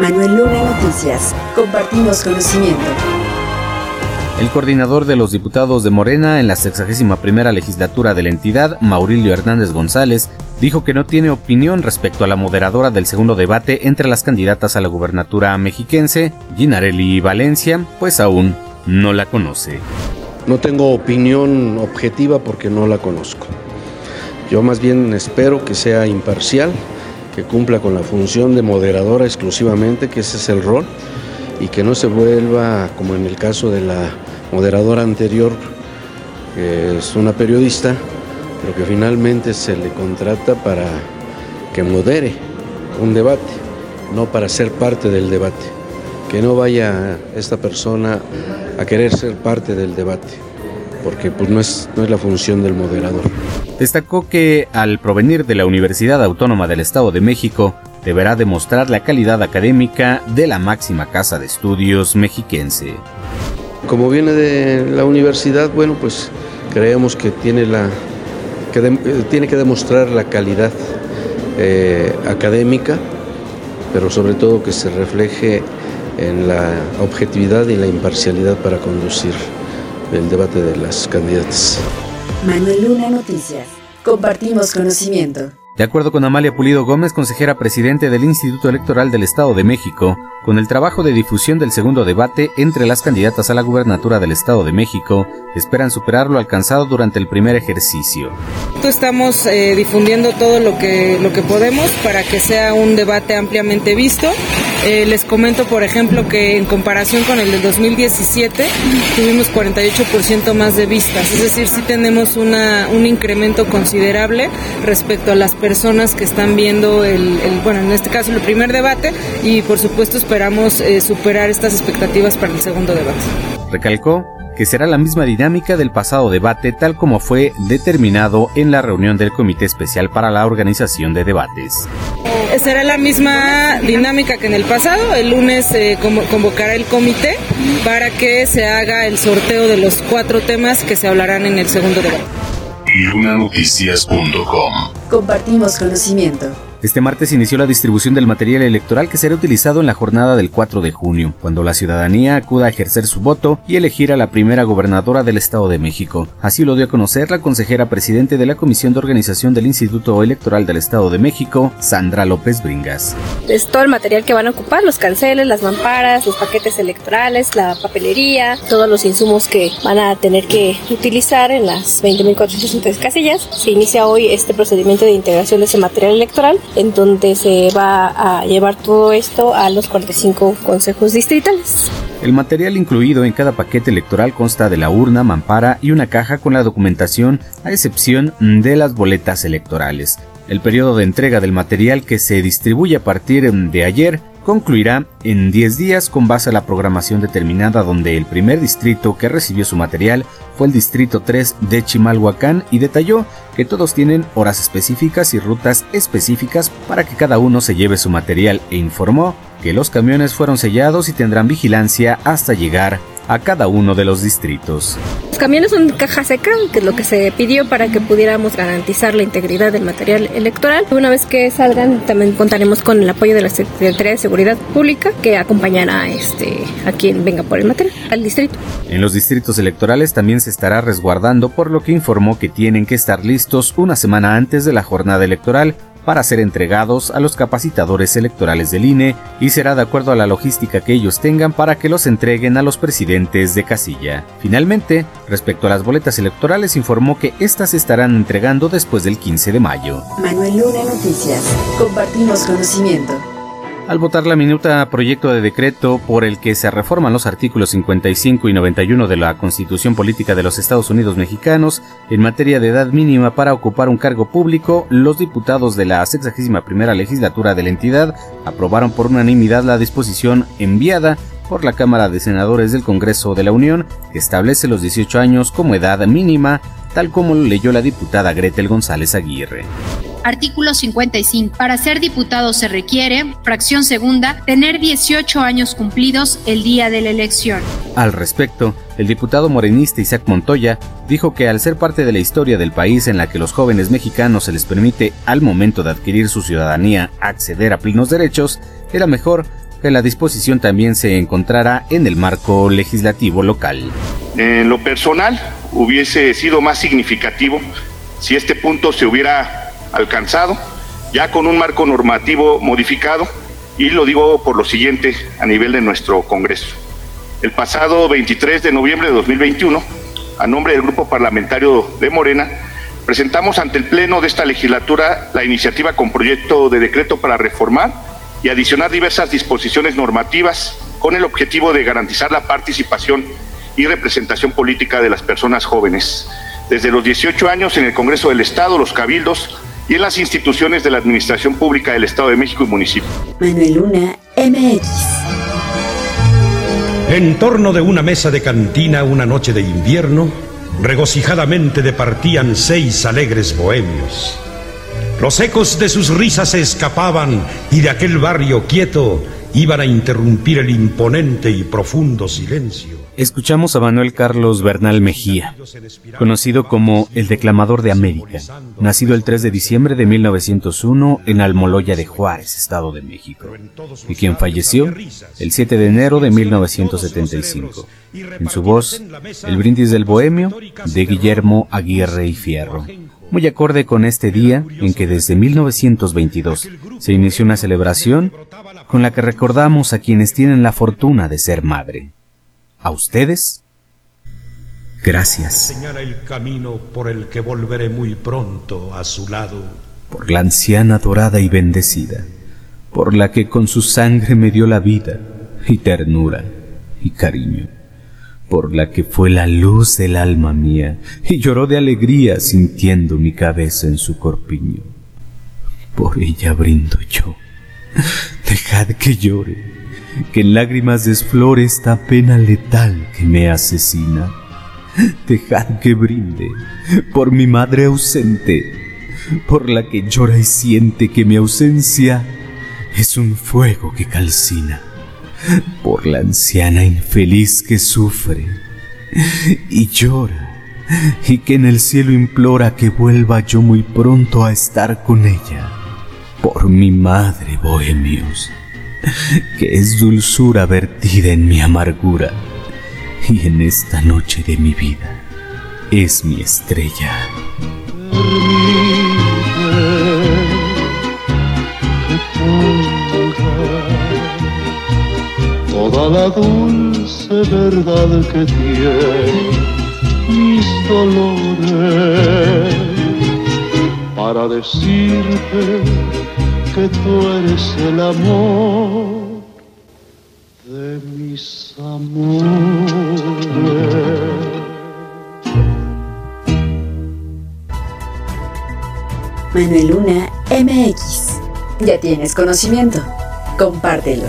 Manuel Luna Noticias. Compartimos conocimiento. El coordinador de los diputados de Morena en la 61ª legislatura de la entidad, Maurilio Hernández González, dijo que no tiene opinión respecto a la moderadora del segundo debate entre las candidatas a la gubernatura mexiquense, Ginarely Valencia, pues aún no la conoce. No tengo opinión objetiva porque no la conozco. Yo más bien espero que sea imparcial, que cumpla con la función de moderadora exclusivamente, que ese es el rol, y que no se vuelva, como en el caso de la moderadora anterior, que es una periodista, pero que finalmente se le contrata para que modere un debate, no para ser parte del debate. Que no vaya esta persona a querer ser parte del debate, porque pues no es la función del moderador. Destacó que, al provenir de la Universidad Autónoma del Estado de México, deberá demostrar la calidad académica de la máxima casa de estudios mexiquense. Como viene de la universidad, bueno, pues creemos que tiene que demostrar la calidad académica, pero sobre todo que se refleje en la objetividad y la imparcialidad para conducir el debate de las candidatas. Manuel Luna Noticias. Compartimos conocimiento. De acuerdo con Amalia Pulido Gómez, consejera presidente del Instituto Electoral del Estado de México, con el trabajo de difusión del segundo debate entre las candidatas a la gubernatura del Estado de México, esperan superar lo alcanzado durante el primer ejercicio. Estamos difundiendo todo lo que podemos para que sea un debate ampliamente visto. Les comento, por ejemplo, que en comparación con el del 2017 tuvimos 48% más de vistas, es decir, sí tenemos un incremento considerable respecto a las personas que están viendo en este caso el primer debate, y por supuesto esperamos superar estas expectativas para el segundo debate. Recalcó que será la misma dinámica del pasado debate, tal como fue determinado en la reunión del Comité Especial para la Organización de Debates. Será la misma dinámica que en el pasado. El lunes convocará el comité para que se haga el sorteo de los 4 temas que se hablarán en el segundo debate. lunanoticias.com. Compartimos conocimiento. Este martes inició la distribución del material electoral que será utilizado en la jornada del 4 de junio, cuando la ciudadanía acuda a ejercer su voto y elegir a la primera gobernadora del Estado de México. Así lo dio a conocer la consejera presidente de la Comisión de Organización del Instituto Electoral del Estado de México, Sandra López-Bringas. Es todo el material que van a ocupar: los canceles, las mamparas, los paquetes electorales, la papelería, todos los insumos que van a tener que utilizar en las 20.463 casillas. Se inicia hoy este procedimiento de integración de ese material electoral, en donde se va a llevar todo esto a los 45 consejos distritales. El material incluido en cada paquete electoral consta de la urna, mampara y una caja con la documentación, a excepción de las boletas electorales. El periodo de entrega del material, que se distribuye a partir de ayer, concluirá en 10 días con base a la programación determinada, donde el primer distrito que recibió su material fue el distrito 3 de Chimalhuacán, y detalló que todos tienen horas específicas y rutas específicas para que cada uno se lleve su material, e informó que los camiones fueron sellados y tendrán vigilancia hasta llegar a cada uno de los distritos. Los camiones son caja seca, que es lo que se pidió para que pudiéramos garantizar la integridad del material electoral. Una vez que salgan, también contaremos con el apoyo de la Secretaría de Seguridad Pública, que acompañará a quien venga por el material al distrito. En los distritos electorales también se estará resguardando, por lo que informó que tienen que estar listos una semana antes de la jornada electoral para ser entregados a los capacitadores electorales del INE, y será de acuerdo a la logística que ellos tengan para que los entreguen a los presidentes de casilla. Finalmente, respecto a las boletas electorales, informó que estas se estarán entregando después del 15 de mayo. Manuel Luna Noticias. Compartimos conocimiento. Al votar la minuta proyecto de decreto por el que se reforman los artículos 55 y 91 de la Constitución Política de los Estados Unidos Mexicanos en materia de edad mínima para ocupar un cargo público, los diputados de la 61ª legislatura de la entidad aprobaron por unanimidad la disposición enviada por la Cámara de Senadores del Congreso de la Unión, que establece los 18 años como edad mínima, tal como lo leyó la diputada Gretel González Aguirre. Artículo 55. Para ser diputado se requiere, fracción segunda, tener 18 años cumplidos el día de la elección. Al respecto, el diputado morenista Isaac Montoya dijo que al ser parte de la historia del país, en la que los jóvenes mexicanos se les permite, al momento de adquirir su ciudadanía, acceder a plenos derechos, era mejor que la disposición también se encontrará en el marco legislativo local. En lo personal, hubiese sido más significativo si este punto se hubiera alcanzado ya con un marco normativo modificado, y lo digo por lo siguiente a nivel de nuestro Congreso. El pasado 23 de noviembre de 2021, a nombre del Grupo Parlamentario de Morena, presentamos ante el Pleno de esta legislatura la iniciativa con proyecto de decreto para reformar y adicionar diversas disposiciones normativas con el objetivo de garantizar la participación y representación política de las personas jóvenes, desde los 18 años en el Congreso del Estado, los cabildos y en las instituciones de la Administración Pública del Estado de México y municipios. Manuel Luna, MX. En torno de una mesa de cantina, una noche de invierno, regocijadamente departían 6 alegres bohemios. Los ecos de sus risas se escapaban y de aquel barrio quieto iban a interrumpir el imponente y profundo silencio. Escuchamos a Manuel Carlos Bernal Mejía, conocido como el Declamador de América, nacido el 3 de diciembre de 1901 en Almoloya de Juárez, Estado de México, y quien falleció el 7 de enero de 1975. En su voz, el brindis del bohemio de Guillermo Aguirre y Fierro, muy acorde con este día en que desde 1922 se inició una celebración con la que recordamos a quienes tienen la fortuna de ser madre. A ustedes, gracias. Señala el camino por el que volveré muy pronto a su lado. Por la anciana dorada y bendecida, por la que con su sangre me dio la vida y ternura y cariño, por la que fue la luz del alma mía y lloró de alegría sintiendo mi cabeza en su corpiño. Por ella brindo yo. Dejad que llore, que en lágrimas desflore esta pena letal que me asesina. Dejad que brinde por mi madre ausente, por la que llora y siente que mi ausencia es un fuego que calcina, por la anciana infeliz que sufre y llora y que en el cielo implora que vuelva yo muy pronto a estar con ella, por mi madre, bohemios, que es dulzura vertida en mi amargura, y en esta noche de mi vida es mi estrella. Permite que ponga toda la dulce verdad que tiene mis dolores para decirte que tú eres el amor de mis amores. Manuel Luna MX. Ya tienes conocimiento, compártelo.